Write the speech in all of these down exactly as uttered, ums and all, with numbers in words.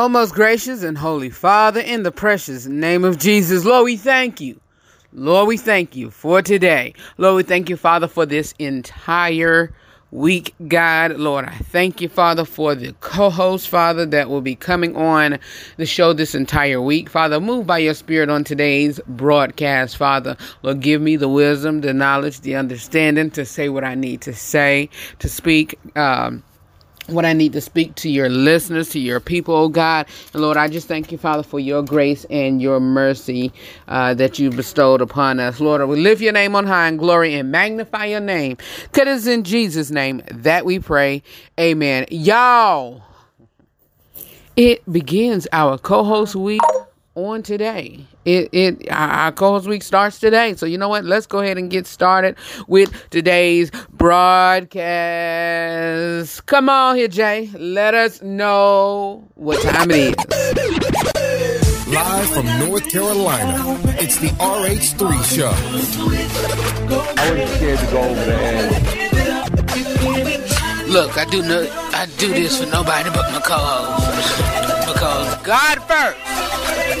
Oh, most gracious and holy Father, in the precious name of Jesus, Lord, we thank you. Lord, we thank you for today. Lord, we thank you, Father, for this entire week, God. Lord, I thank you, Father, for the co-host, Father, that will be coming on the show this entire week. Father, move by your Spirit on today's broadcast, Father. Lord, give me the wisdom, the knowledge, the understanding to say what I need to say, to speak, um, what I need to speak to your listeners, to your people, oh God. And Lord, I just thank you, Father, for your grace and your mercy uh, that you bestowed upon us. Lord, we lift your name on high in glory and magnify your name, because it's in Jesus' name that we pray. Amen. Y'all, it begins our co-host week on today. It, it, our co-host week starts today. So you know what? Let's go ahead and get started with today's broadcast. Come on here, Jay. Let us know what time it is. Live from North Carolina, it's the R H three show. I was scared to go over there. Look, I do no, I do this for nobody but my co-host, because God first,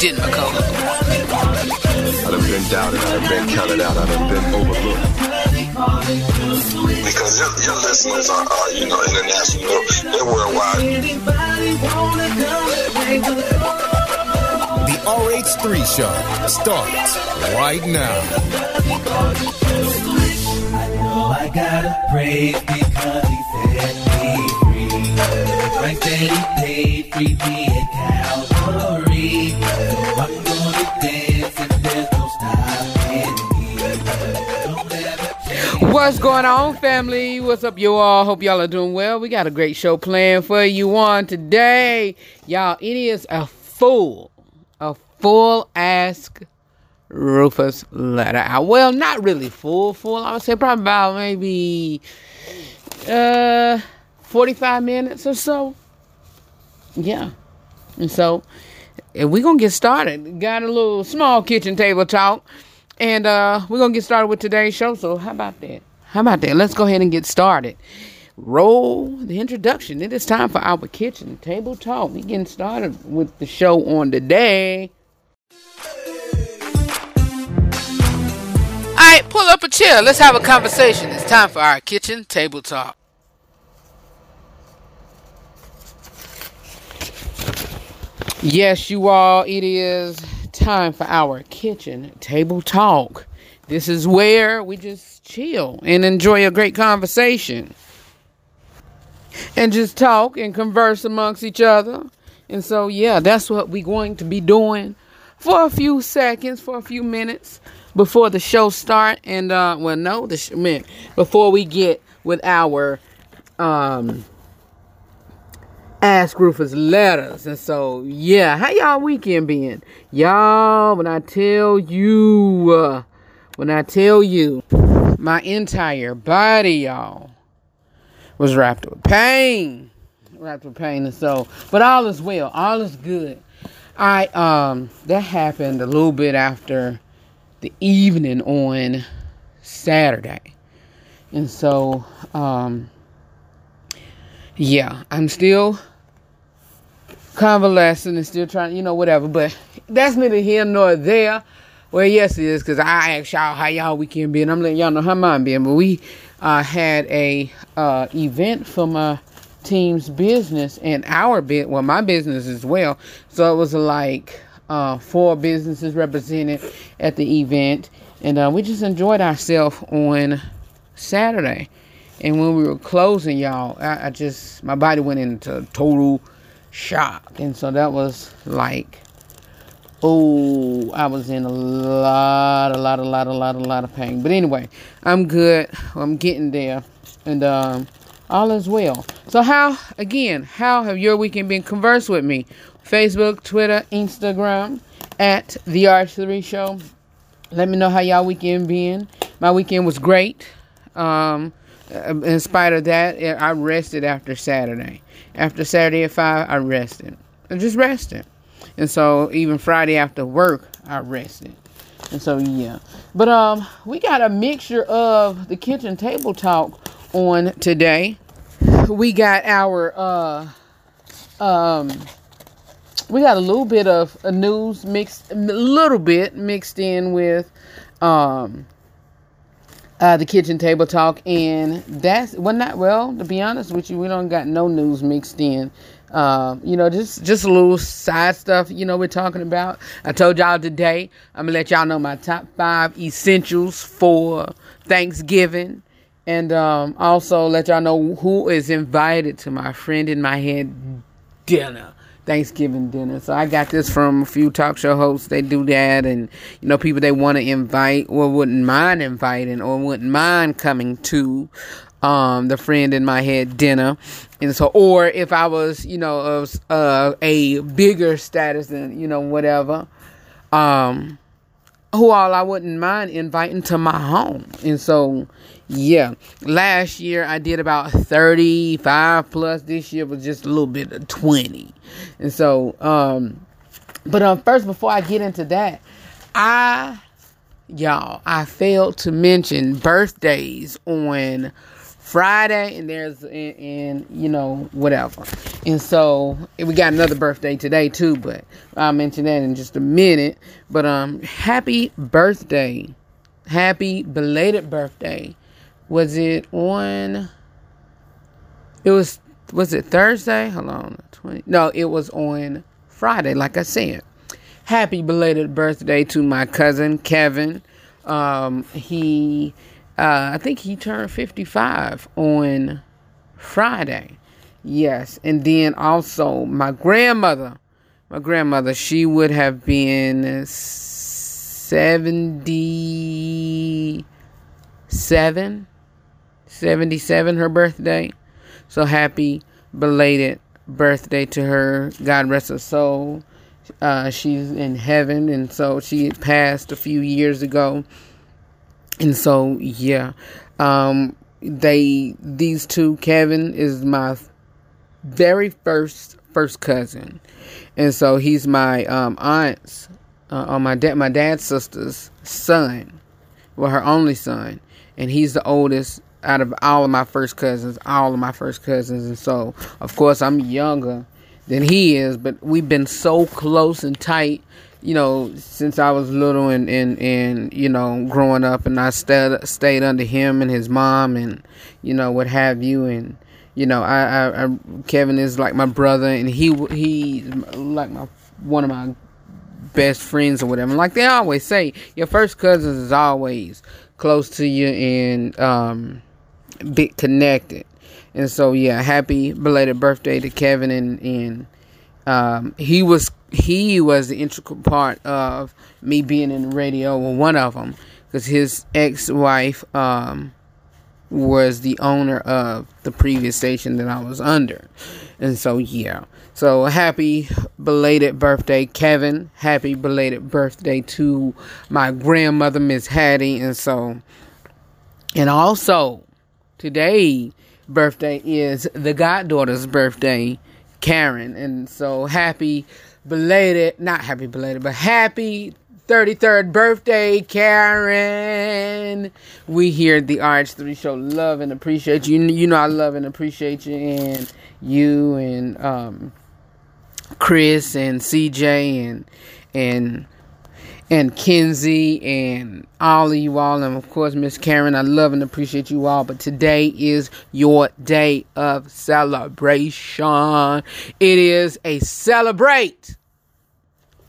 didn't my co-host. I done been doubted, I done been counted out, I done been overlooked. Because your, your listeners are, are, you know, international, they're worldwide. The R H three show starts right now. I know I gotta praise because he set me free. Right then he paid, free me at Calvary. So I'm gonna dance and there's no stopping me. Don't ever change. What's going on, family? What's up, you all? Hope y'all are doing well. We got a great show planned for you on today. Y'all, it is a full, a full Ask Rufus letter. I, well, not really full, full. I would say probably about maybe uh, forty-five minutes or so. Yeah. And so we're going to get started. Got a little small kitchen table talk. And uh, we're going to get started with today's show. So how about that? How about that? Let's go ahead and get started. Roll the introduction. It is time for our kitchen table talk. We're getting started with the show on today. All right, pull up a chair. Let's have a conversation. It's time for our kitchen table talk. Yes, you all, it is time for our kitchen table talk. This is where we just chill and enjoy a great conversation. And just talk and converse amongst each other. And so, yeah, that's what we're going to be doing for a few seconds, for a few minutes before the show start. And, uh, well, no, the sh- man, before we get with our um, Ask Rufus letters. And so, yeah, how y'all weekend been? Y'all, when I tell you, uh, when I tell you, my entire body, y'all, was wrapped with pain, wrapped with pain and so, but all is well, all is good. I, um, that happened a little bit after the evening on Saturday, and so, um, yeah, I'm still convalescing and still trying, you know, whatever, but that's neither here nor there. Well, yes, it is, because I asked y'all how y'all weekend been. I'm letting y'all know how mine been, but we, I uh, had a uh, event for my team's business and our bit, well, my business as well. So it was like uh, four businesses represented at the event, and uh, we just enjoyed ourselves on Saturday. And when we were closing, y'all, I, I just my body went into total shock, and so that was like, oh, I was in a lot, a lot, a lot, a lot, a lot of pain. But anyway, I'm good. I'm getting there. And um, all is well. So how, again, how have your weekend been? Converse with me. Facebook, Twitter, Instagram, at the R H three show. Let me know how y'all weekend been. My weekend was great. Um, in spite of that, I rested after Saturday. After Saturday at five, I rested. I just rested. And so, even Friday after work, I rested. And so, yeah. But um, we got a mixture of the kitchen table talk on today. We got our uh, um, we got a little bit of news mixed, a little bit mixed in with um, uh, the kitchen table talk. And that's, well, not, well, to be honest with you, we don't got no news mixed in. Um, you know, just, just a little side stuff, you know, we're talking about. I told y'all today, I'm gonna let y'all know my top five essentials for Thanksgiving. And, um, also let y'all know who is invited to my friend in my head dinner, Thanksgiving dinner. So I got this from a few talk show hosts. They do that. And, you know, people they want to invite or wouldn't mind inviting or wouldn't mind coming to, um, the friend in my head dinner. And so, or if I was, you know, of uh, a bigger status than, you know, whatever, um, who all I wouldn't mind inviting to my home. And so, yeah, last year I did about thirty-five plus. This year was just a little bit of twenty. And so, um, but um, first, before I get into that, I, y'all, I failed to mention birthdays on Friday, and there's and, and you know, whatever, and so we got another birthday today too, but I'll mention that in just a minute. But um happy birthday, happy belated birthday. Was it on it was was it Thursday? Hold on, twenty no it was on Friday, like I said. Happy belated birthday to my cousin Kevin. um he Uh, I think he turned fifty-five on Friday. Yes. And then also my grandmother, my grandmother, she would have been seventy-seven, seventy-seven, her birthday. So happy belated birthday to her. God rest her soul. Uh, she's in heaven. And so she passed a few years ago. And so, yeah, um, they, these two, Kevin is my very first, first cousin. And so he's my, um, aunt's, uh, or my dad, my dad's sister's son, well, her only son. And he's the oldest out of all of my first cousins, all of my first cousins. And so, of course, I'm younger than he is, but we've been so close and tight, you know, since I was little and, and, and you know, growing up, and I stayed, stayed under him and his mom and, you know, what have you. And, you know, I, I, I Kevin is like my brother, and he, he like my, one of my best friends or whatever. Like they always say, your first cousins is always close to you and, um, bit connected. And so, yeah, happy belated birthday to Kevin. And, and, um, he was, He was the integral part of me being in the radio, or well, one of them, because his ex-wife um, was the owner of the previous station that I was under. And so, yeah. So, happy belated birthday, Kevin. Happy belated birthday to my grandmother, Miss Hattie. And so, and also, today's birthday is the goddaughter's birthday, Karen. And so, happy belated, not happy belated, but happy thirty-third birthday, Karen. We here at the R H three show love and appreciate you. You know I love and appreciate you, and you and um, Chris and C J and and and Kenzie and all of you all, and of course Miss Karen. I love and appreciate you all. But today is your day of celebration. It is a celebrate.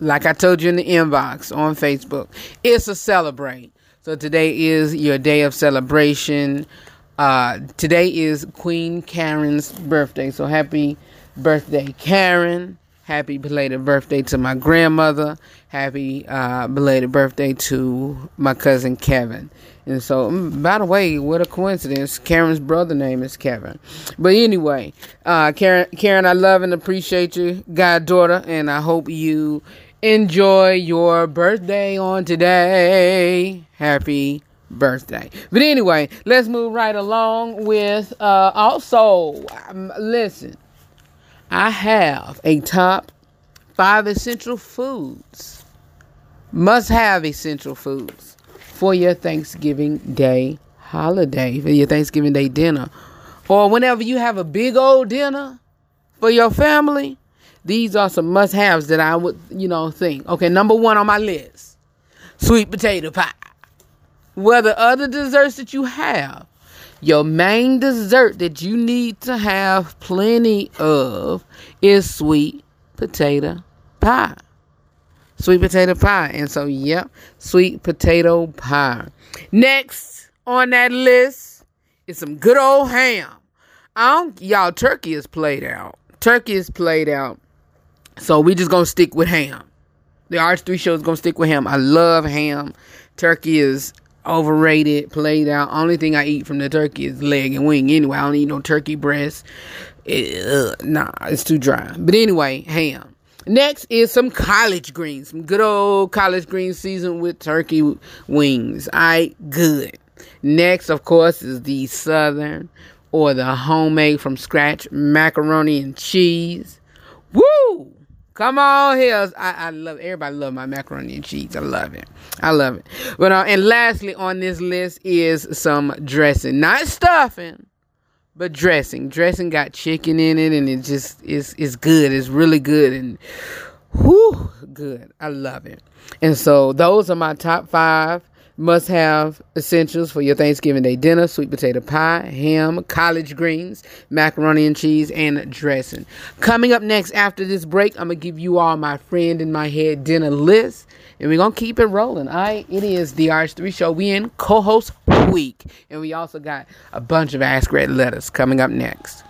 Like I told you in the inbox on Facebook, it's a celebrate. So today is your day of celebration. Uh, today is Queen Karen's birthday. So happy birthday, Karen. Happy belated birthday to my grandmother. Happy uh, belated birthday to my cousin Kevin. And so, by the way, what a coincidence. Karen's brother's name is Kevin. But anyway, uh, Karen, Karen, I love and appreciate you, goddaughter. And I hope you enjoy your birthday on today. Happy birthday. But anyway, let's move right along with uh, also, um, listen, I have a top five essential foods, must-have essential foods for your Thanksgiving Day holiday, for your Thanksgiving Day dinner, or whenever you have a big old dinner for your family. These are some must-haves that I would, you know, think. Okay, number one on my list, sweet potato pie. Whether other desserts that you have, your main dessert that you need to have plenty of is sweet potato pie. Sweet potato pie. And so, yep, sweet potato pie. Next on that list is some good old ham. I don't, y'all, turkey is played out. Turkey is played out. So we just going to stick with ham. The R H three show is going to stick with ham. I love ham. Turkey is overrated, played out. Only thing I eat from the turkey is leg and wing anyway. I don't eat no turkey breast. It, uh, nah, it's too dry. But anyway, ham. Next is some collard greens. Some good old collard greens seasoned with turkey wings. All right, good. Next, of course, is the Southern or the homemade from scratch macaroni and cheese. Woo! Come on here. I, I love it. Everybody love my macaroni and cheese. I love it. I love it. But uh, and lastly on this list is some dressing. Not stuffing, but dressing. Dressing got chicken in it, and it just is it's good. It's really good, and whew, good. I love it. And so those are my top five must-have essentials for your Thanksgiving Day dinner: sweet potato pie, ham, collard greens, macaroni and cheese, and dressing. Coming up next after this break, I'm gonna give you all my friend in my head dinner list, and we're gonna keep it rolling. All right, it is the R H three show. We in co-host week, and we also got a bunch of Ask Red Letters coming up next.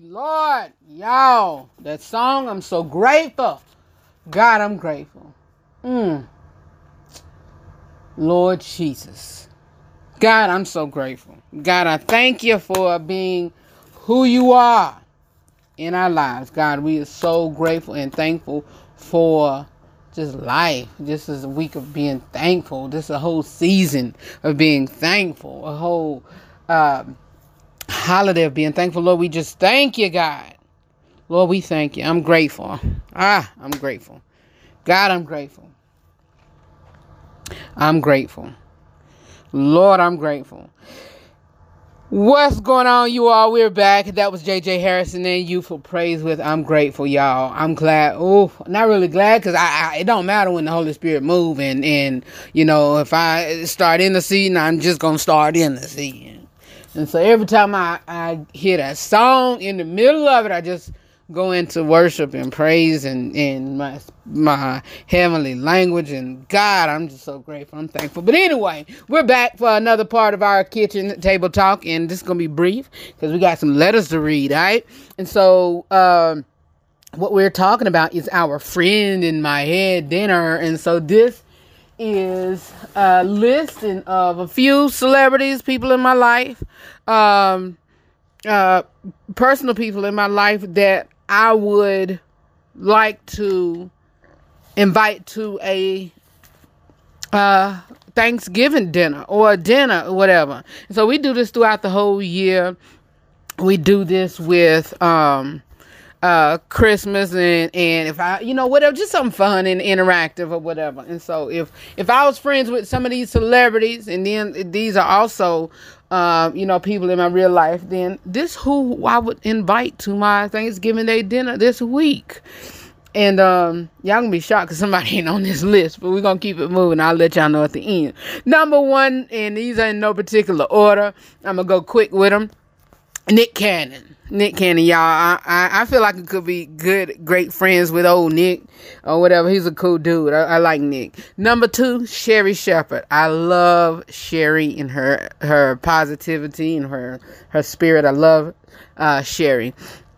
Lord, y'all, that song, I'm so grateful. God, I'm grateful. Mm. Lord Jesus. God, I'm so grateful. God, I thank you for being who you are in our lives. God, we are so grateful and thankful for just life. This is a week of being thankful. This is a whole season of being thankful. A whole uh, holiday of being thankful. Lord, we just thank you, God. Lord, we thank you. I'm grateful. Ah, I'm grateful. God, I'm grateful. I'm grateful. Lord, I'm grateful. What's going on, you all? We're back. That was J J Harrison and you for Praise With. I'm grateful, y'all. I'm glad. Oh, not really glad, because I, I it don't matter when the Holy Spirit move, and, and you know, if I start in the season, I'm just going to start in the season. And so every time I, I hear that song in the middle of it, I just go into worship and praise and in my my heavenly language. And God, I'm just so grateful. I'm thankful. But anyway, we're back for another part of our kitchen table talk, and this is gonna be brief because we got some letters to read, all right? And so um what we're talking about is our friend in my head dinner. And so this is a listing of a few celebrities, people in my life, um uh personal people in my life that I would like to invite to a uh, Thanksgiving dinner or a dinner or whatever. So we do this throughout the whole year. We do this with um, uh, Christmas and, and if I, you know, whatever, just something fun and interactive or whatever. And so if, if I was friends with some of these celebrities, and then these are also Um, you know, people in my real life, then this who I would invite to my Thanksgiving Day dinner this week. And um, y'all gonna be shocked because somebody ain't on this list, but we're gonna keep it moving. I'll let y'all know at the end. Number one, and these are in no particular order. I'm gonna go quick with them. Nick Cannon. Nick Cannon, y'all. I, I, I feel like I could be good, great friends with old Nick or whatever. He's a cool dude. I, I like Nick. Number two, Sherry Shepherd. I love Sherry and her her positivity and her, her spirit. I love uh, Sherry.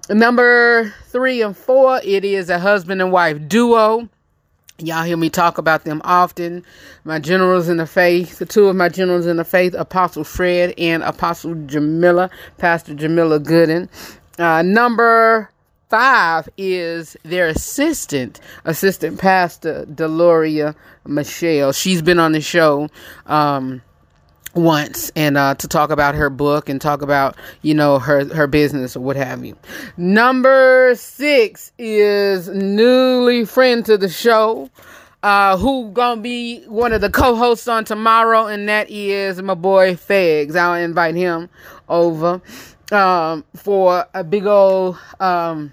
Number three and four, it is a husband and wife duo. Y'all hear me talk about them often. My generals in the faith, the two of my generals in the faith, Apostle Fred and Apostle Jamila, Pastor Jamila Gooden. Uh, number five is their assistant, assistant pastor, Deloria Michelle. She's been on the show um, once and uh, to talk about her book and talk about, you know, her, her business or what have you. Number six is newly friend to the show, uh, who gonna be one of the co-hosts on tomorrow. And that is my boy Figgs. I'll invite him over, um, for a big old, um,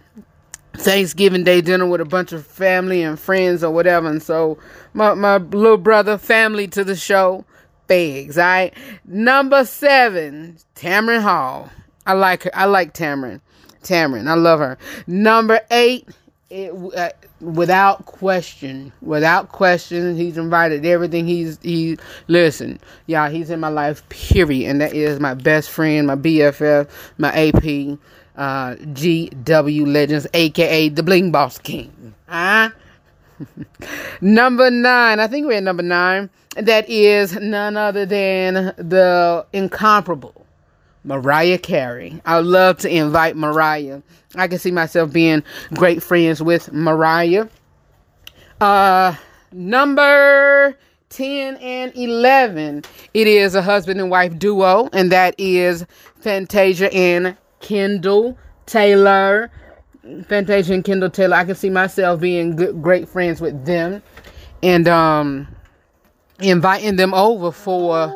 Thanksgiving Day dinner with a bunch of family and friends or whatever. And so my, my little brother, family to the show, Figgs, all right. Number seven, Tamron Hall. I like her. I like Tamron. Tamron, I love her. Number eight, it, uh, without question, without question, he's invited everything. He's he. Listen, y'all, he's in my life. Period, and that is my best friend, my B F F, my A P, uh, G W Legends, aka the Bling Boss King. Huh? Number nine, I think we're at number nine. That is none other than the incomparable Mariah Carey. I would love to invite Mariah. I can see myself being great friends with Mariah. Uh, number ten and eleven, it is a husband and wife duo, and that is Fantasia and Kendall Taylor. Fantasia and Kendall Taylor. I can see myself being good, great friends with them, and um, inviting them over for,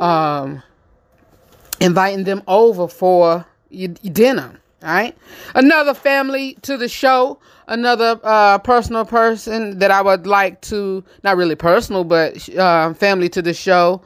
um, inviting them over for your, your dinner. All right. Another family to the show. Another uh, personal person that I would like to, not really personal, but uh, family to the show,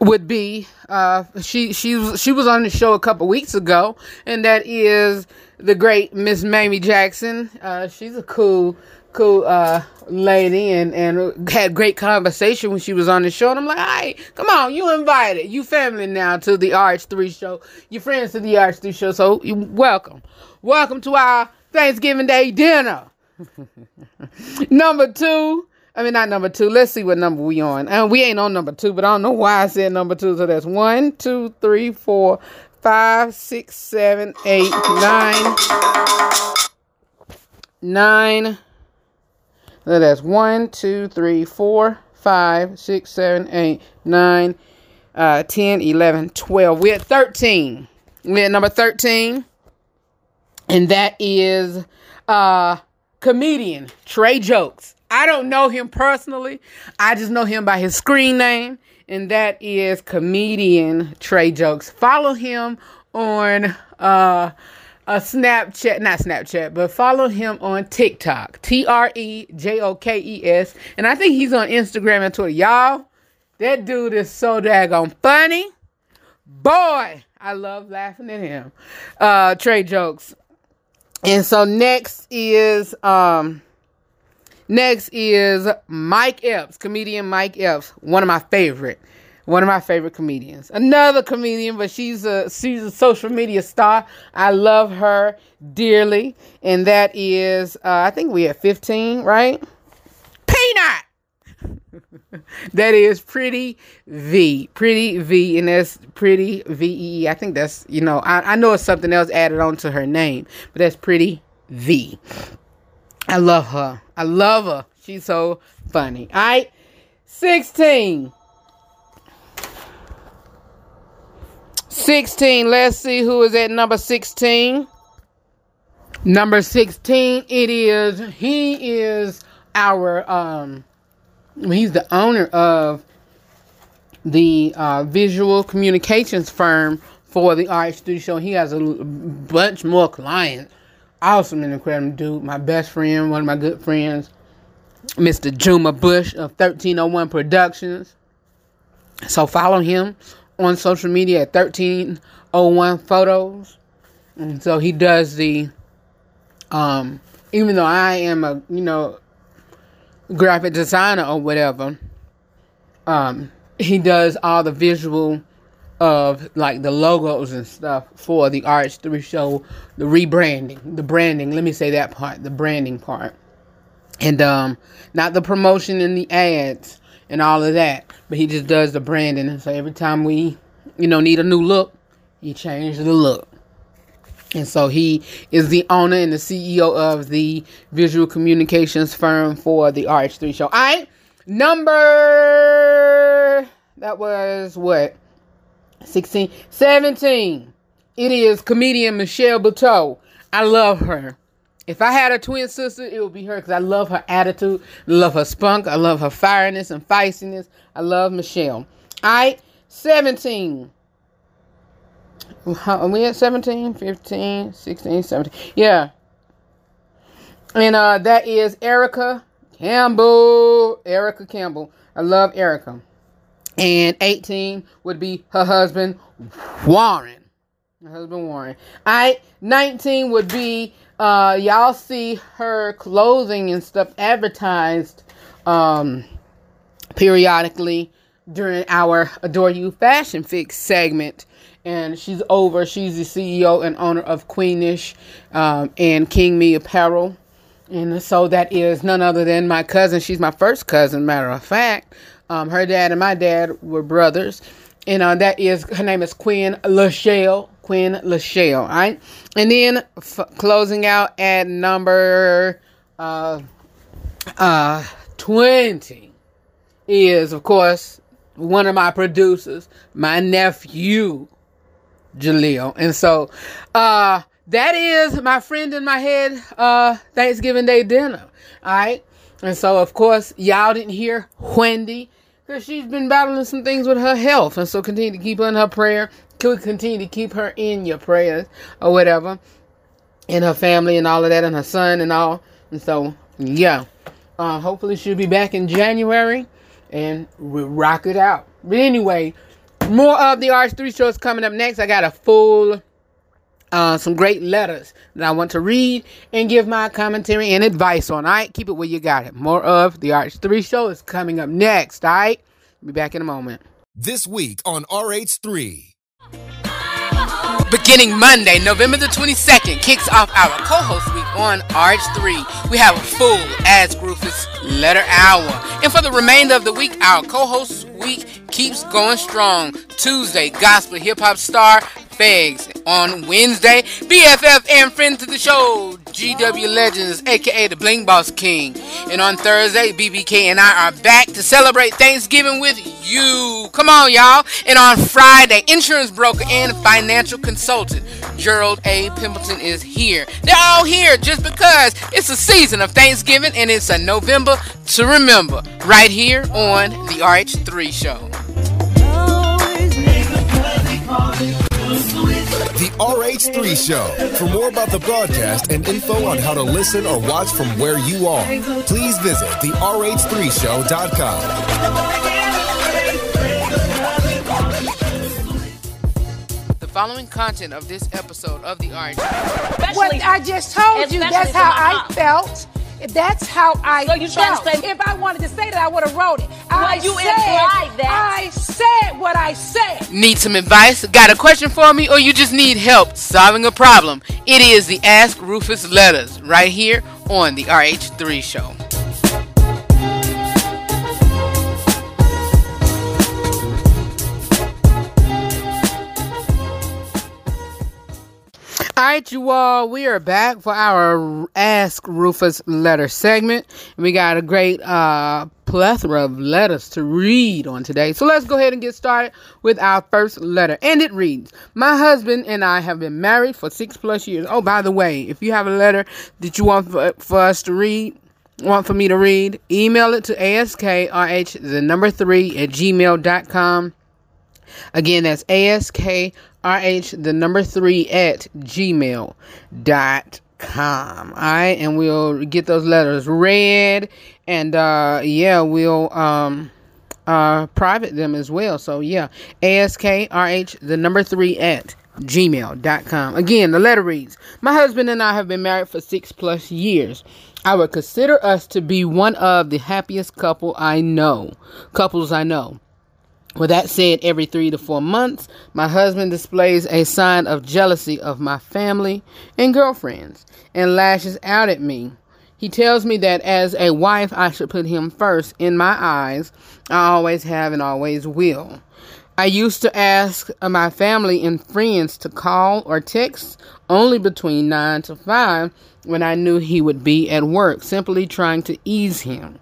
would be uh she she she was on the show a couple weeks ago, and that is the great Miss Mamie Jackson. Uh she's a cool cool uh, lady and, and had great conversation when she was on the show. And I'm like, all right, come on, you invited. You family now to the R H three show. Your friends to the R H three show. So you welcome. Welcome to our Thanksgiving Day dinner. Number two. I mean, not number two. Let's see what number we on. And we ain't on number two, but I don't know why I said number two. So that's one, two, three, four, five, six, seven, eight, nine. Nine. So that's one, two, three, four, five, six, seven, eight, nine, uh, ten, eleven, twelve. We're at thirteen. We're at number thirteen. And that is uh, comedian Trey Jokes. I don't know him personally. I just know him by his screen name. And that is comedian Trey Jokes. Follow him on uh, a Snapchat. Not Snapchat, but follow him on TikTok. T R E J O K E S. And I think he's on Instagram and Twitter. Y'all, that dude is so daggone funny. Boy, I love laughing at him. Uh, Trey Jokes. And so next is... um. Next is Mike Epps, comedian Mike Epps, one of my favorite, one of my favorite comedians. Another comedian, but she's a she's a social media star. I love her dearly, and that is uh, I think we at fifteen, right? Peanut. That is Pretty V, Pretty V, and that's Pretty V E. I think that's you know I I know it's something else added on to her name, but that's Pretty V. I love her. I love her. She's so funny. All right. sixteen. sixteen. Let's see who is at number sixteen. Number sixteen. It is. He is our. Um, he's the owner of the uh, visual communications firm for the R H three show. He has a bunch more clients. Awesome and incredible dude. My best friend, one of my good friends, Mister Juma Bush of thirteen oh one Productions. So follow him on social media at thirteen oh one Photos. And so he does the, um, even though I am a, you know, graphic designer or whatever, um, he does all the visual of like the logos and stuff for the R H three show, the rebranding, the branding, let me say that part, the branding part. And um not the promotion and the ads and all of that, but he just does the branding. And so every time we, you know, need a new look, he changes the look. And so he is the owner and the C E O of the visual communications firm for the R H three show. All right, number, that was what? sixteen, seventeen, it is comedian Michelle Bouteau. I love her. If I had a twin sister, it would be her because I love her attitude, love her spunk, I love her fieriness and feistiness. I love Michelle. All right, seventeen. Are we at seventeen, fifteen, sixteen, seventeen? Yeah. And uh, that is Erica Campbell. Erica Campbell. I love Erica. And eighteen would be her husband, Warren. Her husband, Warren. All right. nineteen would be, uh, y'all see her clothing and stuff advertised um, periodically during our Adore You Fashion Fix segment. And she's over. She's the C E O and owner of Queenish um, and King Me Apparel. And so that is none other than my cousin. She's my first cousin, matter of fact. Um, her dad and my dad were brothers, and uh, that is, her name is Quinn Lachelle, Quinn Lachelle, all right? And then f- closing out at number uh, uh, twenty is, of course, one of my producers, my nephew, Jaleel. And so uh, that is my friend in my head uh, Thanksgiving Day dinner, all right? And so, of course, y'all didn't hear Wendy, because she's been battling some things with her health. And so continue to keep her in her prayer. Continue to keep her in your prayers or whatever. And her family and all of that. And her son and all. And so, yeah. Uh, hopefully she'll be back in January. And we'll rock it out. But anyway, more of the R H three show is coming up next. I got a full Uh, some great letters that I want to read and give my commentary and advice on. All right, keep it where you got it. More of the R H three show is coming up next. All right, be back in a moment. This week on R H three. Beginning Monday, November the twenty-second, kicks off our co-host week on R H three. We have a full Ask Rufus Letter Hour. And for the remainder of the week, our co-host week keeps going strong. Tuesday, gospel hip-hop star Figgs. On Wednesday, B F F and friend to the show, G W Legends, a k a the Bling Boss King. And on Thursday, B B K and I are back to celebrate Thanksgiving with you. Come on, y'all. And on Friday, insurance broker and financial consultant, Gerald A Pimpleton is here. They're all here just because it's a season of Thanksgiving and it's a November to remember right here on the R H three show. The R H three Show. For more about the broadcast and info on how to listen or watch from where you are, please visit the r h three show dot com. The following content of this episode of the R H three. What I just told you, that's how I felt. That's how I so you felt. Trying to say, if I wanted to say that, I would have wrote it. Well, I you said, implied that. I said what I said. Need some advice? Got a question for me, or you just need help solving a problem? It is the Ask Rufus Letters right here on the R H three Show. All right, you all, we are back for our Ask Rufus Letter segment. We got a great uh, plethora of letters to read on today. So let's go ahead and get started with our first letter. And it reads, my husband and I have been married for six plus years. Oh, by the way, if you have a letter that you want for, for us to read, want for me to read, email it to askrh, the number three, at gmail dot com. Again, that's askrh, the number three, at gmail dot com. All right, and we'll get those letters read, and uh, yeah, we'll um, uh, private them as well. So, yeah, askrh, the number three, at gmail dot com. Again, the letter reads, my husband and I have been married for six plus years. I would consider us to be one of the happiest couple I know, couples I know. With that said, every three to four months, my husband displays a sign of jealousy of my family and girlfriends and lashes out at me. He tells me that as a wife, I should put him first. In my eyes, I always have and always will. I used to ask my family and friends to call or text only between nine to five when I knew he would be at work, simply trying to ease him.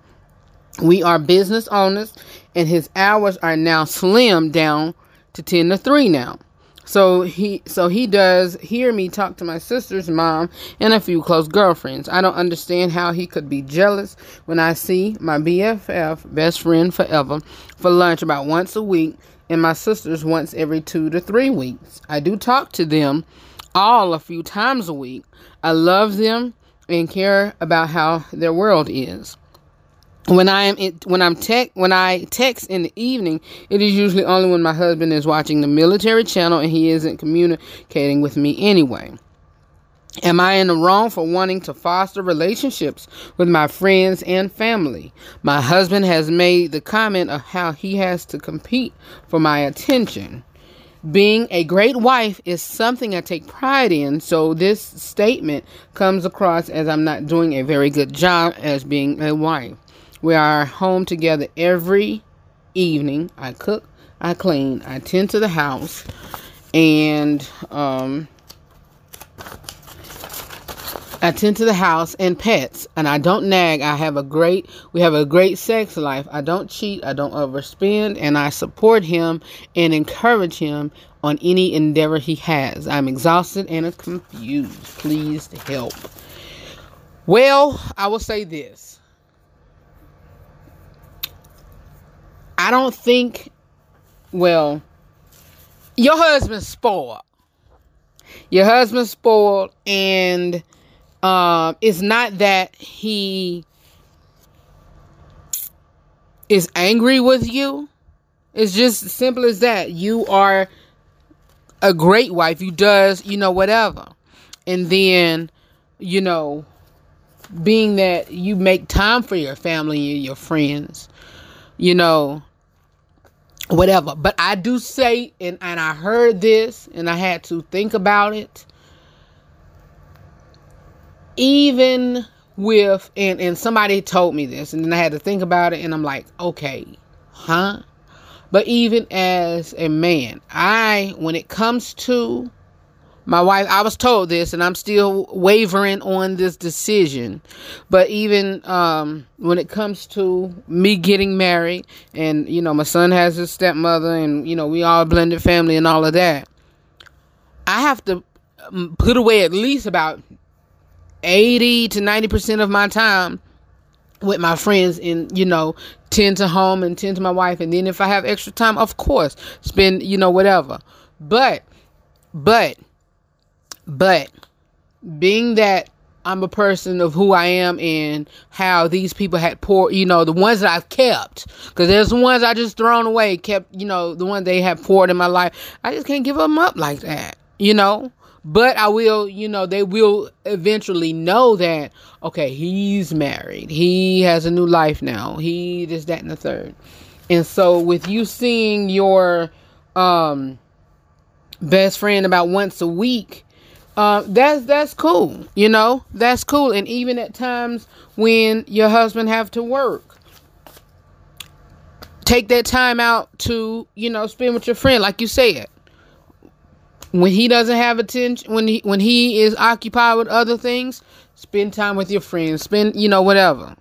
We are business owners, and his hours are now slimmed down to ten to three now. So he so he does hear me talk to my sister's mom and a few close girlfriends. I don't understand how he could be jealous when I see my B F F, best friend forever, for lunch about once a week, and my sister's once every two to three weeks. I do talk to them all a few times a week. I love them and care about how their world is. When I am in, when I'm tech when I text in the evening, it is usually only when my husband is watching the military channel and he isn't communicating with me anyway. Am I in the wrong for wanting to foster relationships with my friends and family? My husband has made the comment of how he has to compete for my attention. Being a great wife is something I take pride in, so this statement comes across as I'm not doing a very good job as being a wife. We are home together every evening. I cook, I clean, I tend to the house, and um, I tend to the house and pets. And I don't nag. I have a great. We have a great sex life. I don't cheat. I don't overspend, and I support him and encourage him on any endeavor he has. I'm exhausted and confused. Please help. Well, I will say this. I don't think, well, your husband's spoiled. Your husband's spoiled, and uh, it's not that he is angry with you. It's just as simple as that. You are a great wife. You does, you know, whatever. And then, you know, being that you make time for your family and your friends, you know, whatever. But I do say, and, and I heard this and I had to think about it. Even with, and, and somebody told me this, and then I had to think about it, and I'm like, okay, huh? But even as a man, I, when it comes to my wife, I was told this, and I'm still wavering on this decision. But even um, when it comes to me getting married, and, you know, my son has his stepmother, and, you know, we all blended family and all of that, I have to put away at least about eighty to ninety percent of my time with my friends, and, you know, tend to home and tend to my wife. And then if I have extra time, of course, spend, you know, whatever. But, but, but being that I'm a person of who I am and how these people had poured, you know, the ones that I've kept, because there's the ones I just thrown away, kept, you know, the ones they have poured in my life. I just can't give them up like that, you know. But I will, you know, they will eventually know that, okay, he's married. He has a new life now. He this, that, and the third. And so with you seeing your um, best friend about once a week, uh, that's that's cool. You know, that's cool. And even at times when your husband have to work, take that time out to, you know, spend with your friend, like you said. When he doesn't have attention, when he when he is occupied with other things, spend time with your friends. Spend, you know, whatever.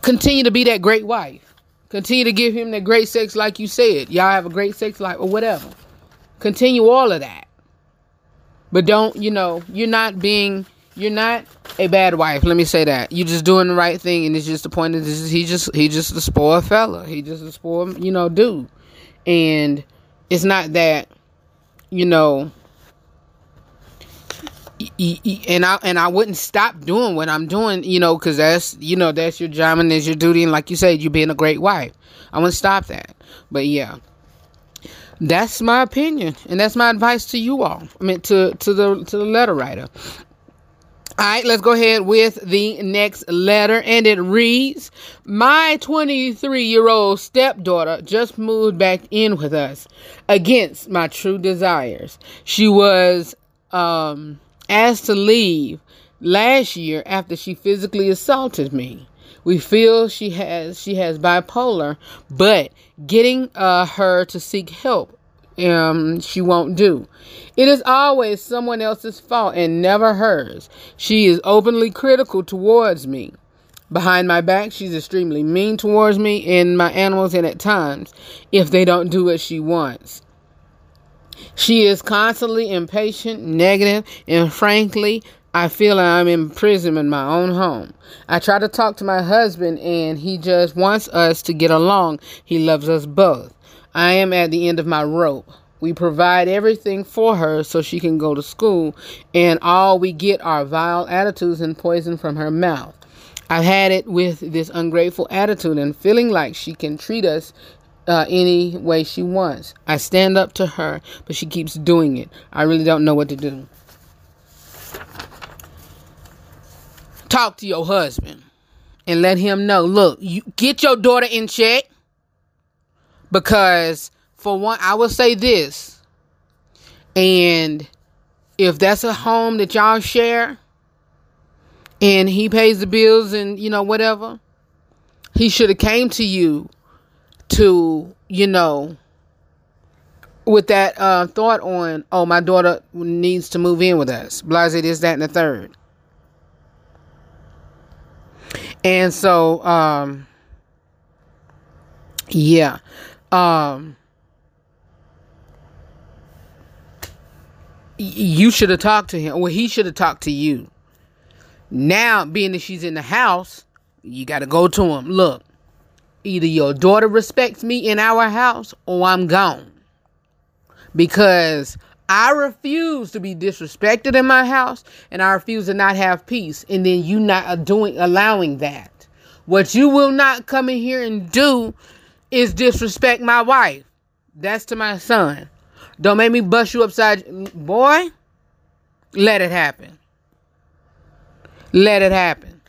Continue to be that great wife. Continue to give him that great sex, like you said. Y'all have a great sex life or whatever. Continue all of that. But don't, you know, you're not being, you're not a bad wife. Let me say that. You're just doing the right thing, and it's just the point that he just he just a spoiled fella. He just a spoiled, you know, dude. And it's not that, you know, and I and I wouldn't stop doing what I'm doing, you know, because that's, you know, that's your job and that's your duty. And like you said, you being a great wife. I wouldn't stop that. But yeah, that's my opinion. And that's my advice to you all. I mean, to, to the to the letter writer. All right, let's go ahead with the next letter, and it reads, my twenty-three-year-old stepdaughter just moved back in with us against my true desires. She was um, asked to leave last year after she physically assaulted me. We feel she has she has bipolar, but getting uh, her to seek help, Um, she won't do. It is always someone else's fault and never hers. She is openly critical towards me. Behind my back, she's extremely mean towards me and my animals, and at times, if they don't do what she wants. She is constantly impatient, negative, and frankly, I feel I'm in prison in my own home. I try to talk to my husband, and he just wants us to get along. He loves us both. I am at the end of my rope. We provide everything for her so she can go to school, and all we get are vile attitudes and poison from her mouth. I've had it with this ungrateful attitude and feeling like she can treat us uh, any way she wants. I stand up to her, but she keeps doing it. I really don't know what to do. Talk to your husband and let him know, look, you get your daughter in check. Because, for one, I will say this, and if that's a home that y'all share, and he pays the bills and, you know, whatever, he should have came to you to, you know, with that uh, thought on, oh, my daughter needs to move in with us, blase, this, that, and the third. And so, um, yeah. Um, you should have talked to him. Well, he should have talked to you. Now, being that she's in the house, you got to go to him. Look, either your daughter respects me in our house or I'm gone. Because I refuse to be disrespected in my house, and I refuse to not have peace. And then you not doing, allowing that. What you will not come in here and do is disrespect my wife. That's to my son. Don't make me bust you upside. Boy, let it happen. Let it happen.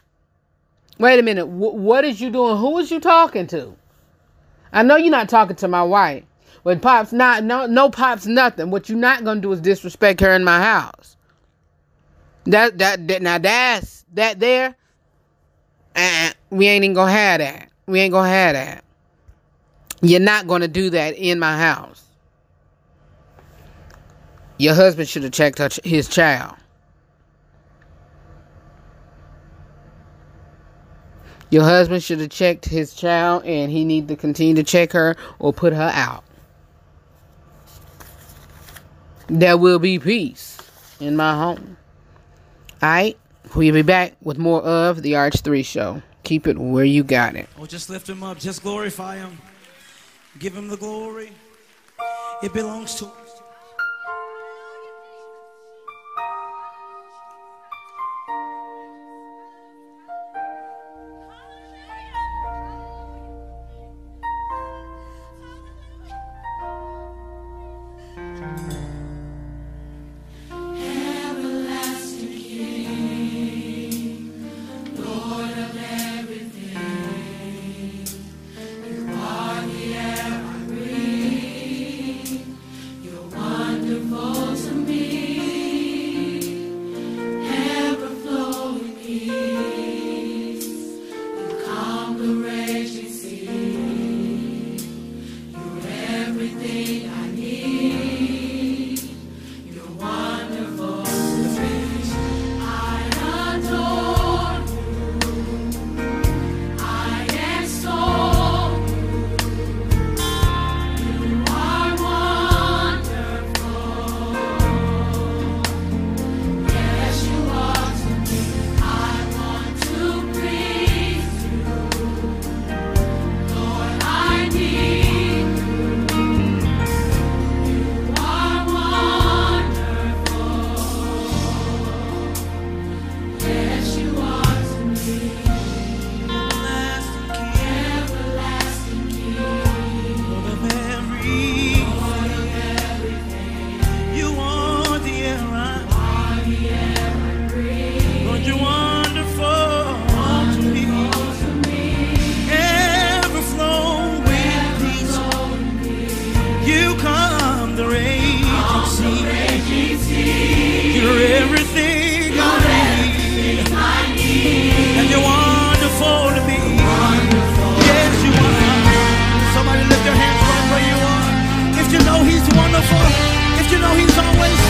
Wait a minute. W- what is you doing? Who is you talking to? I know you're not talking to my wife. But Pops, not no no Pops, nothing. What you're not going to do is disrespect her in my house. That, that, that Now, that's that there. Uh, we ain't even going to have that. We ain't going to have that. You're not going to do that in my house. Your husband should have checked her, his child. Your husband should have checked his child, and he need to continue to check her or put her out. There will be peace in my home. All right? We'll be back with more of The R H three Show. Keep it where you got it. Oh, just lift him up. Just glorify him. Give him the glory. It belongs to him.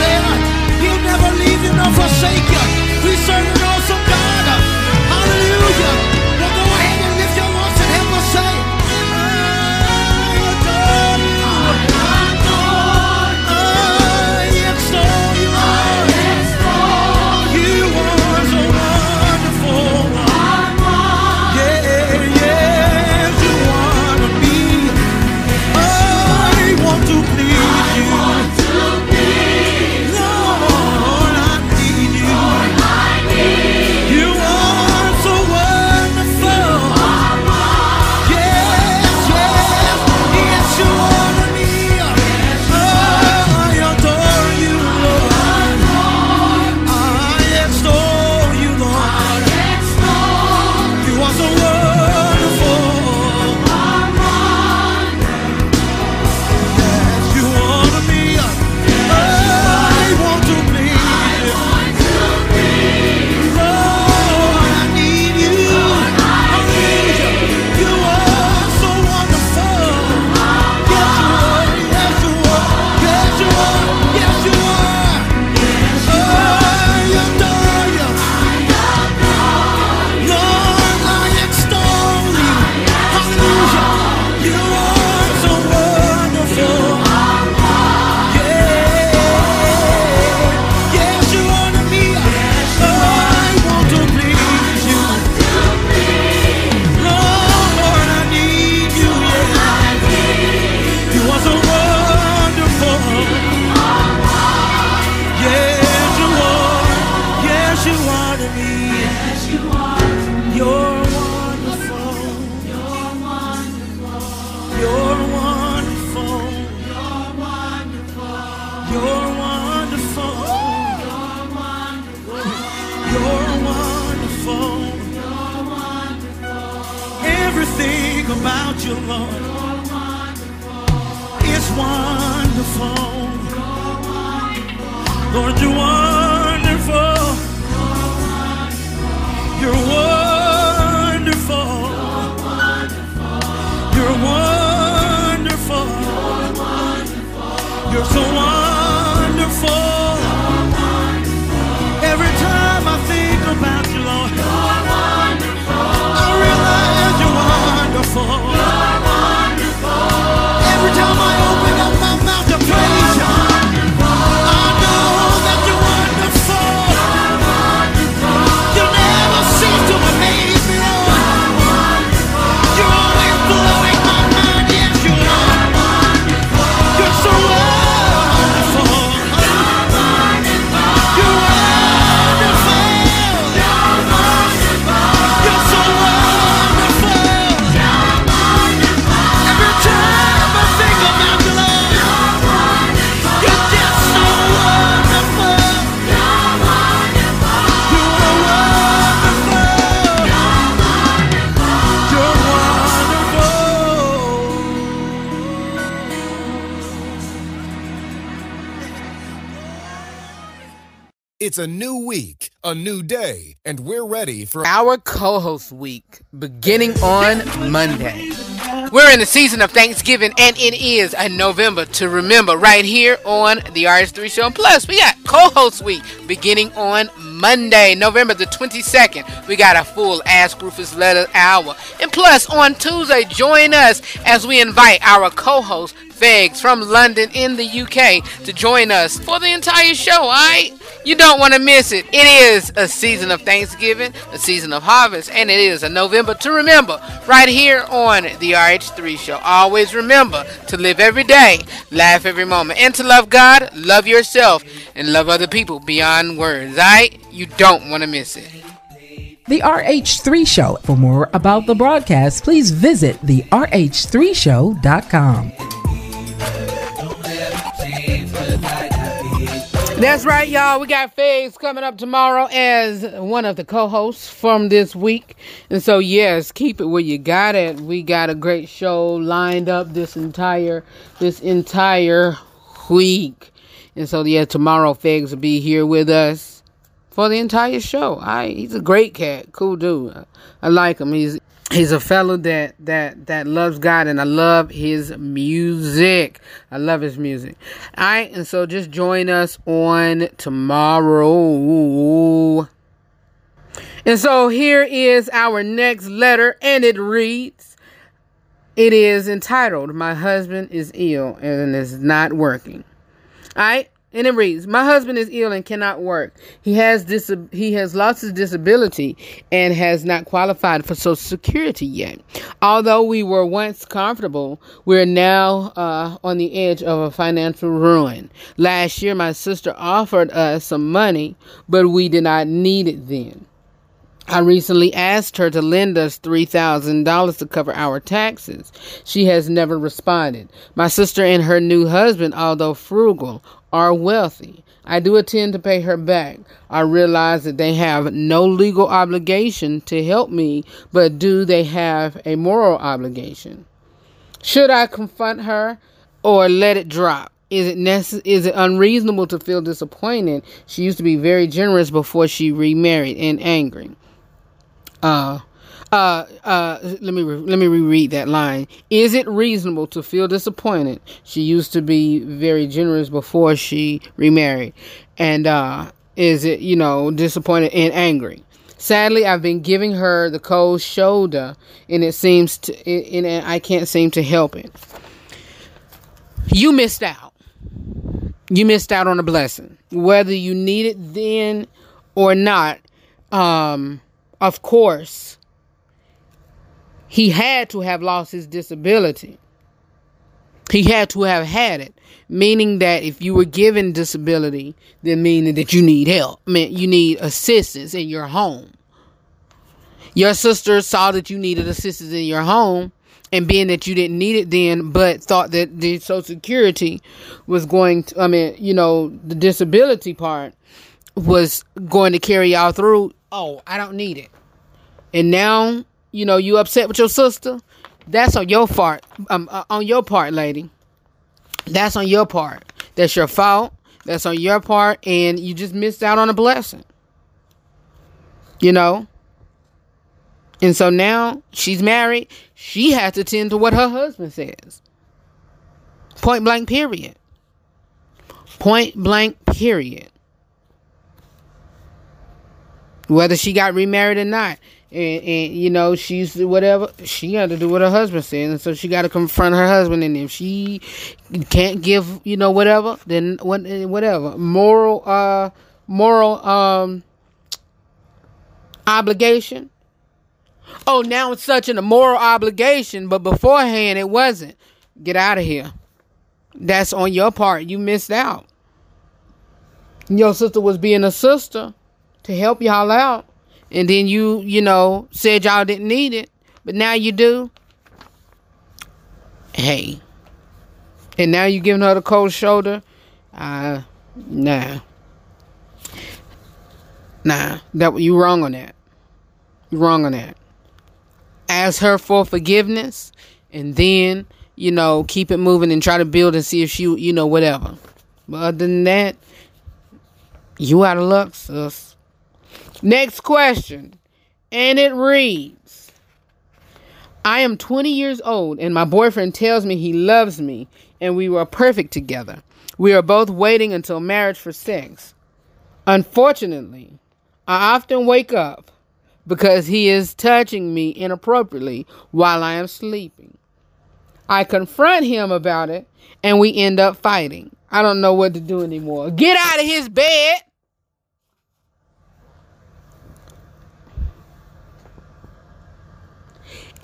I about you, Lord. You're wonderful. It's wonderful. You're wonderful. Lord, you're wonderful. You're wonderful. You're wonderful. You're so wonderful. Every time I think about you, Lord, you're wonderful. I realize you're wonderful. You're wonderful. Every time I open up my mouth to praise you, I know that you're wonderful. You're wonderful. You'll never cease to amaze me, Lord. You're always blowing my mind, yes you are. You're so wonderful. It's a new week, a new day, and we're ready for our co-host week beginning on Monday. We're in the season of Thanksgiving, and it is a November to remember right here on the R H three show. And plus, we got co-host week beginning on Monday, November the twenty-second. We got a full Ask Rufus Letter hour. And plus, on Tuesday, join us as we invite our co-host, Figgs, from London in the U K to join us for the entire show, all right? You don't want to miss it. It is a season of Thanksgiving, a season of harvest, and it is a November to remember right here on the R H three show. Always remember to live every day, laugh every moment, and to love God, love yourself, and love other people beyond words, all right? You don't want to miss it. The R H three show. For more about the broadcast, please visit the r h three show dot com. That's right, y'all. We got Figgs coming up tomorrow as one of the co-hosts from this week. And so, yes, keep it where you got it. We got a great show lined up this entire this entire week. And so, yeah, tomorrow Figgs will be here with us for the entire show. I, he's a great cat. Cool dude. I, I like him. He's He's a fellow that, that, that loves God, and I love his music. I love his music. All right, and so just join us on tomorrow. And so here is our next letter, and it reads, it is entitled, My Husband is Ill and Is Not Working. All right, and it reads, My husband is ill and cannot work. He has dis- he has lost his disability and has not qualified for Social Security yet. Although we were once comfortable, we're now uh, on the edge of a financial ruin. Last year, my sister offered us some money, but we did not need it then. I recently asked her to lend us three thousand dollars to cover our taxes. She has never responded. My sister and her new husband, although frugal, are wealthy. I do intend to pay her back. I realize that they have no legal obligation to help me, but do they have a moral obligation? Should I confront her or let it drop? Is it necess- Is it unreasonable to feel disappointed? She used to be very generous before she remarried and angry. Uh, uh, uh, let me, re- let me reread that line. Is it reasonable to feel disappointed? She used to be very generous before she remarried. And, uh, is it, you know, disappointed and angry? Sadly, I've been giving her the cold shoulder, and it seems to, and I can't seem to help it. You missed out. You missed out on a blessing, whether you need it then or not. Um, Of course, he had to have lost his disability. He had to have had it, meaning that if you were given disability, then meaning that you need help, I mean, you need assistance in your home. Your sister saw that you needed assistance in your home, and being that you didn't need it then, but thought that the Social Security was going to, I mean, you know, the disability part was going to carry y'all through. Oh, I don't need it. And now, you know, you upset with your sister That's on your part. Um, uh, on your part, lady. That's on your part. That's your fault. That's on your part, and you just missed out on a blessing. You know? And so now she's married. She has to tend to what her husband says. Point blank, period. Point blank, period. Whether she got remarried or not. And, and you know, she's whatever. She had to do what her husband said. And so she got to confront her husband. And if she can't give, you know, whatever, then whatever. Moral, uh, moral, um, obligation. Oh, now it's such an immoral obligation, but beforehand it wasn't. Get out of here. That's on your part. You missed out. Your sister was being a sister to help y'all out. And then you, you know, said y'all didn't need it. But now you do. Hey. And now you giving her the cold shoulder. Uh, nah. Nah. That, you wrong on that. You wrong on that. Ask her for forgiveness. And then, you know, keep it moving and try to build and see if she, you know, whatever. But other than that, you out of luck, sis. Next question, and it reads, I am twenty years old, and my boyfriend tells me he loves me, and we were perfect together. We are both waiting until marriage for sex. Unfortunately, I often wake up because he is touching me inappropriately while I am sleeping. I confront him about it, and we end up fighting. I don't know what to do anymore. Get out of his bed!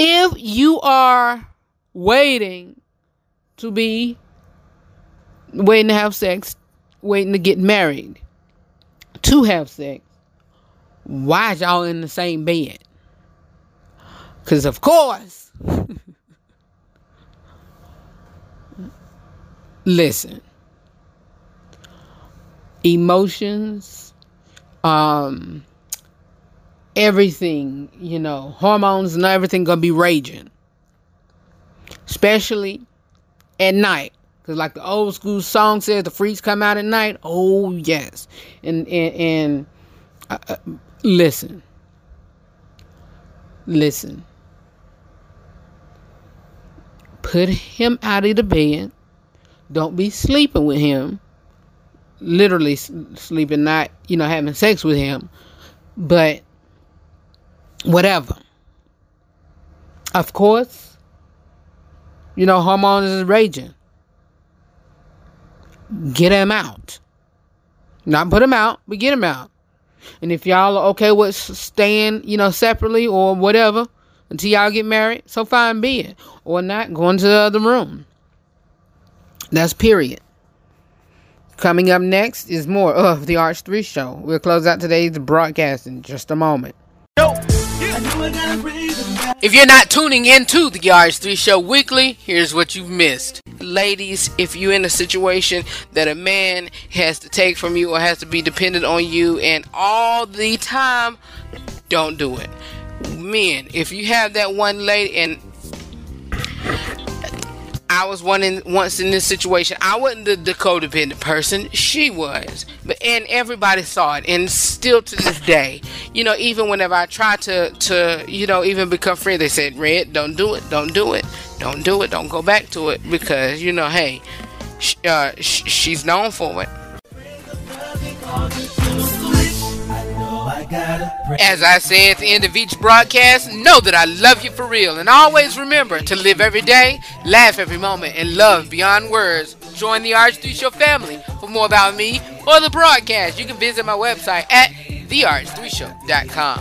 If you are waiting to be, waiting to have sex, waiting to get married, to have sex, why is y'all in the same bed? Because of course. Listen. Emotions, um... everything, you know, hormones and everything gonna be raging. Especially at night. Because like the old school song says, the freaks come out at night. Oh, yes. And, and, and uh, uh, listen. Listen. Put him out of the bed. Don't be sleeping with him. Literally sleeping, not, you know, having sex with him. But whatever. Of course, you know, hormones is raging. Get him out. Not put him out, but get him out. And if y'all are okay with staying, you know, separately or whatever until y'all get married, so fine be it. Or not, go into the other room. That's period. Coming up next is more of the R H three show. We'll close out today's broadcast in just a moment. If you're not tuning into the R H three Show weekly, here's what you've missed. Ladies, if you're in a situation that a man has to take from you or has to be dependent on you and all the time, don't do it. Men, if you have that one lady, and I was one in, once in this situation. I wasn't the, the codependent person. She was. But, and everybody saw it. And still to this day, you know, even whenever I tried to, to, you know, even become friends, they said, Red, don't do it. Don't do it. Don't do it. Don't go back to it. Because, you know, hey, sh- uh, sh- she's known for it. As I say at the end of each broadcast, know that I love you for real. And always remember to live every day, laugh every moment, and love beyond words. Join the R H three Show family. For more about me or the broadcast, you can visit my website at the r h three show dot com.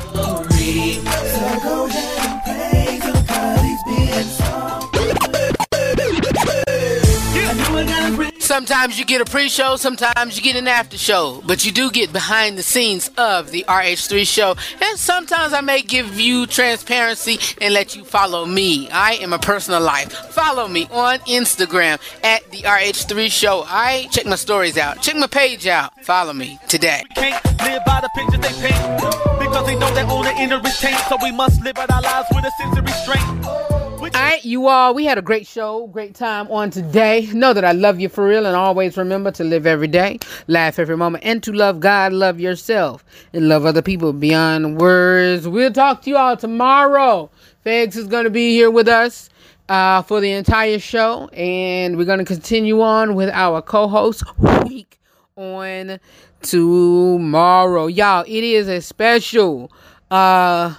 Sometimes you get a pre-show, sometimes you get an after-show, but you do get behind the scenes of the R H three show, and sometimes I may give you transparency and let you follow me. I am a personal life. Follow me on Instagram at the R H three show. I check my stories out. Check my page out. Follow me today. We can't live by the pictures they paint because they know that all the inner is taint, so we must live out our lives with a sense of restraint. All right, you all, we had a great show, great time on today. Know that I love you for real, and always remember to live every day, laugh every moment, and to love God, love yourself, and love other people beyond words. We'll talk to you all tomorrow. Figgs is going to be here with us uh, for the entire show, and we're going to continue on with our co-host week on tomorrow. Y'all, it is a special uh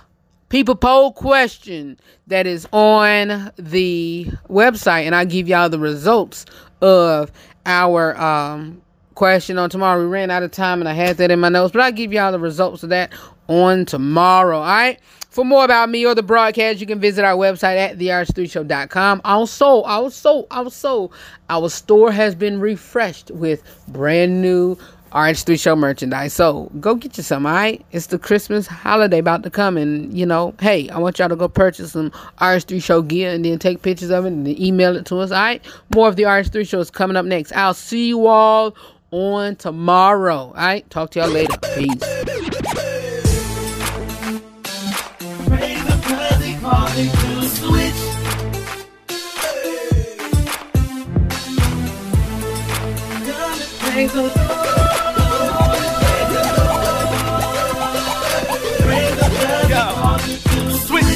people poll question that is on the website, and I give y'all the results of our um question on tomorrow. We ran out of time and I had that in my notes, but I give y'all the results of that on tomorrow. All right, for more about me or the broadcast, you can visit our website at the r h three show dot com. Also, also, also, our store has been refreshed with brand new R H three Show merchandise. So go get you some, all right? It's the Christmas holiday about to come, and, you know, hey, I want y'all to go purchase some R H three Show gear and then take pictures of it and then email it to us, all right? More of the R H three Show is coming up next. I'll see you all on tomorrow, all right? Talk to y'all later. Peace.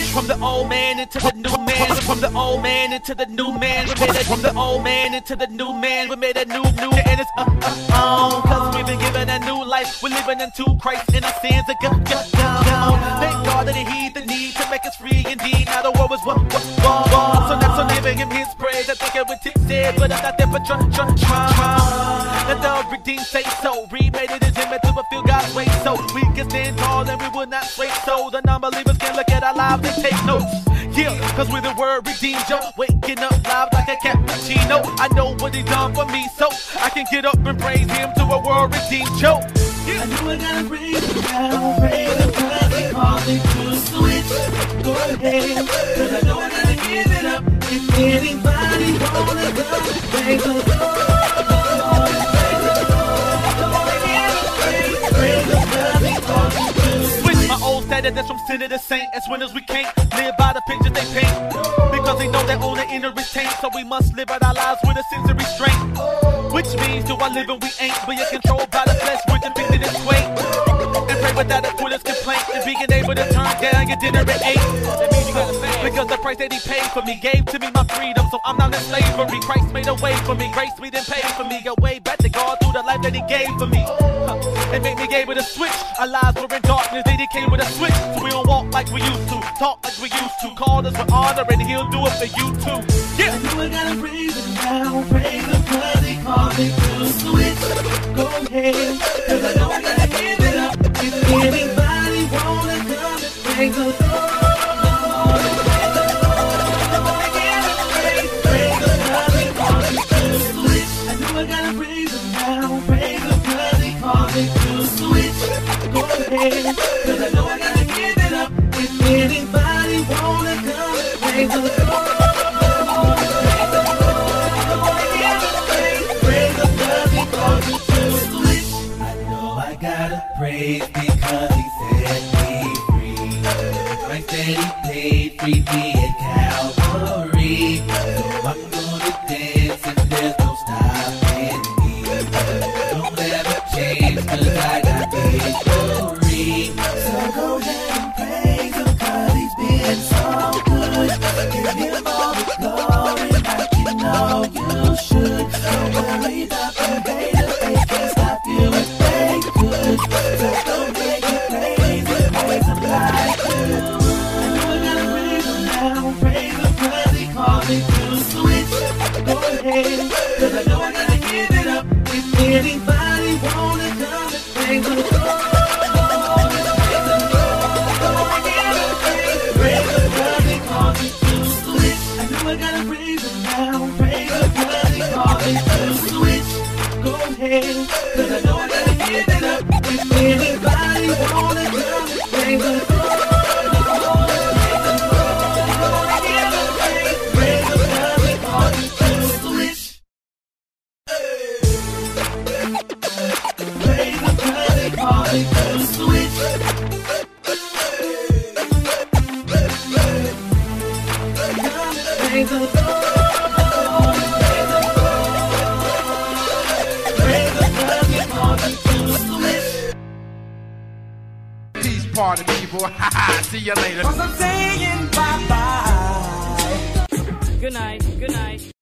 From the old man into the new man, from the old man into the new man, from the old man into the new man, we made a new new, and it's up, up, on, cause we've been given a new life, we're living into Christ and our sins are gone, gone, thank God that he heed the need to make us free indeed, now the world is one, one, one, one, so that's on giving him his praise, I think it would tip dead, but I'm not there for try, try, try, let the redeemed say so, remade it as him to fulfill God's way, so we can stand tall and we will not sway, so the non-believers can look at our lives and take notes, yeah, cause we're the word redeemed, yo, waking up live like a cappuccino, I know what he done for me, so I can get up and praise him to a world redeemed, yo, yeah. I know I gotta praise him, gotta praise him, cause they call me to switch, go ahead, cause I know I gotta give it up, if anybody wanna go, praise the Lord, praise the Lord, come on and give him praise, praise the Lord, they call me to that's from sinner to saint. As winners we can't live by the pictures they paint, because they know that all the inner is taint. So we must live out our lives with a sense of restraint, which means do I live and we ain't. We are controlled by the flesh, we're depicted as weight, and pray without a foolish complaint, and being able to turn down your dinner at eight, because the price that he paid for me gave to me my freedom, so I'm not in slavery. Christ made a way for me, grace me then paid for me, a way back to God through the life that he gave for me. It made me able to switch. Our lives were in darkness, they came with a switch. So we don't walk like we used to, talk like we used to. Call us with honor and he'll do it for you too. Yeah. I know I gotta praise him now, praise him cause he called me to switch. Go ahead, cause I know I gotta give it up. If anybody wanna come and praise the Lord, praise the Lord, come on and give him praise, praise him cause he called me to switch. I know I gotta praise him now, praise him cause he called me to switch. Go ahead, cause I know I gotta give it up. If anybody wanna come and praise the Lord, come on and praise the Lord, come on and give him praise, praise him cause he called me to switch. I know I gotta praise because he set me free. Christ said he paid free me at Calvary. So I'm gonna dance and there's no stopping me. Don't ever change cause I got victory. So go ahead and praise him cause he's been so good. Give him all the glory like you know you should. Don't worry about the haters, they can't stop you if they could. Just don't make it praise him, praise him like you. I know I gotta praise him now, praise him cause he called me to switch. Go ahead, cause I know I gotta give it up. If anybody wanna come and praise him, cause I know I gotta give it up. If anybody wanna come and praise the Lord, come on and praise the Lord, come on and give him praise, praise him cause he called me to switch. Praise him cause he called me to switch. Come and boy. See you later. Good night. Good night.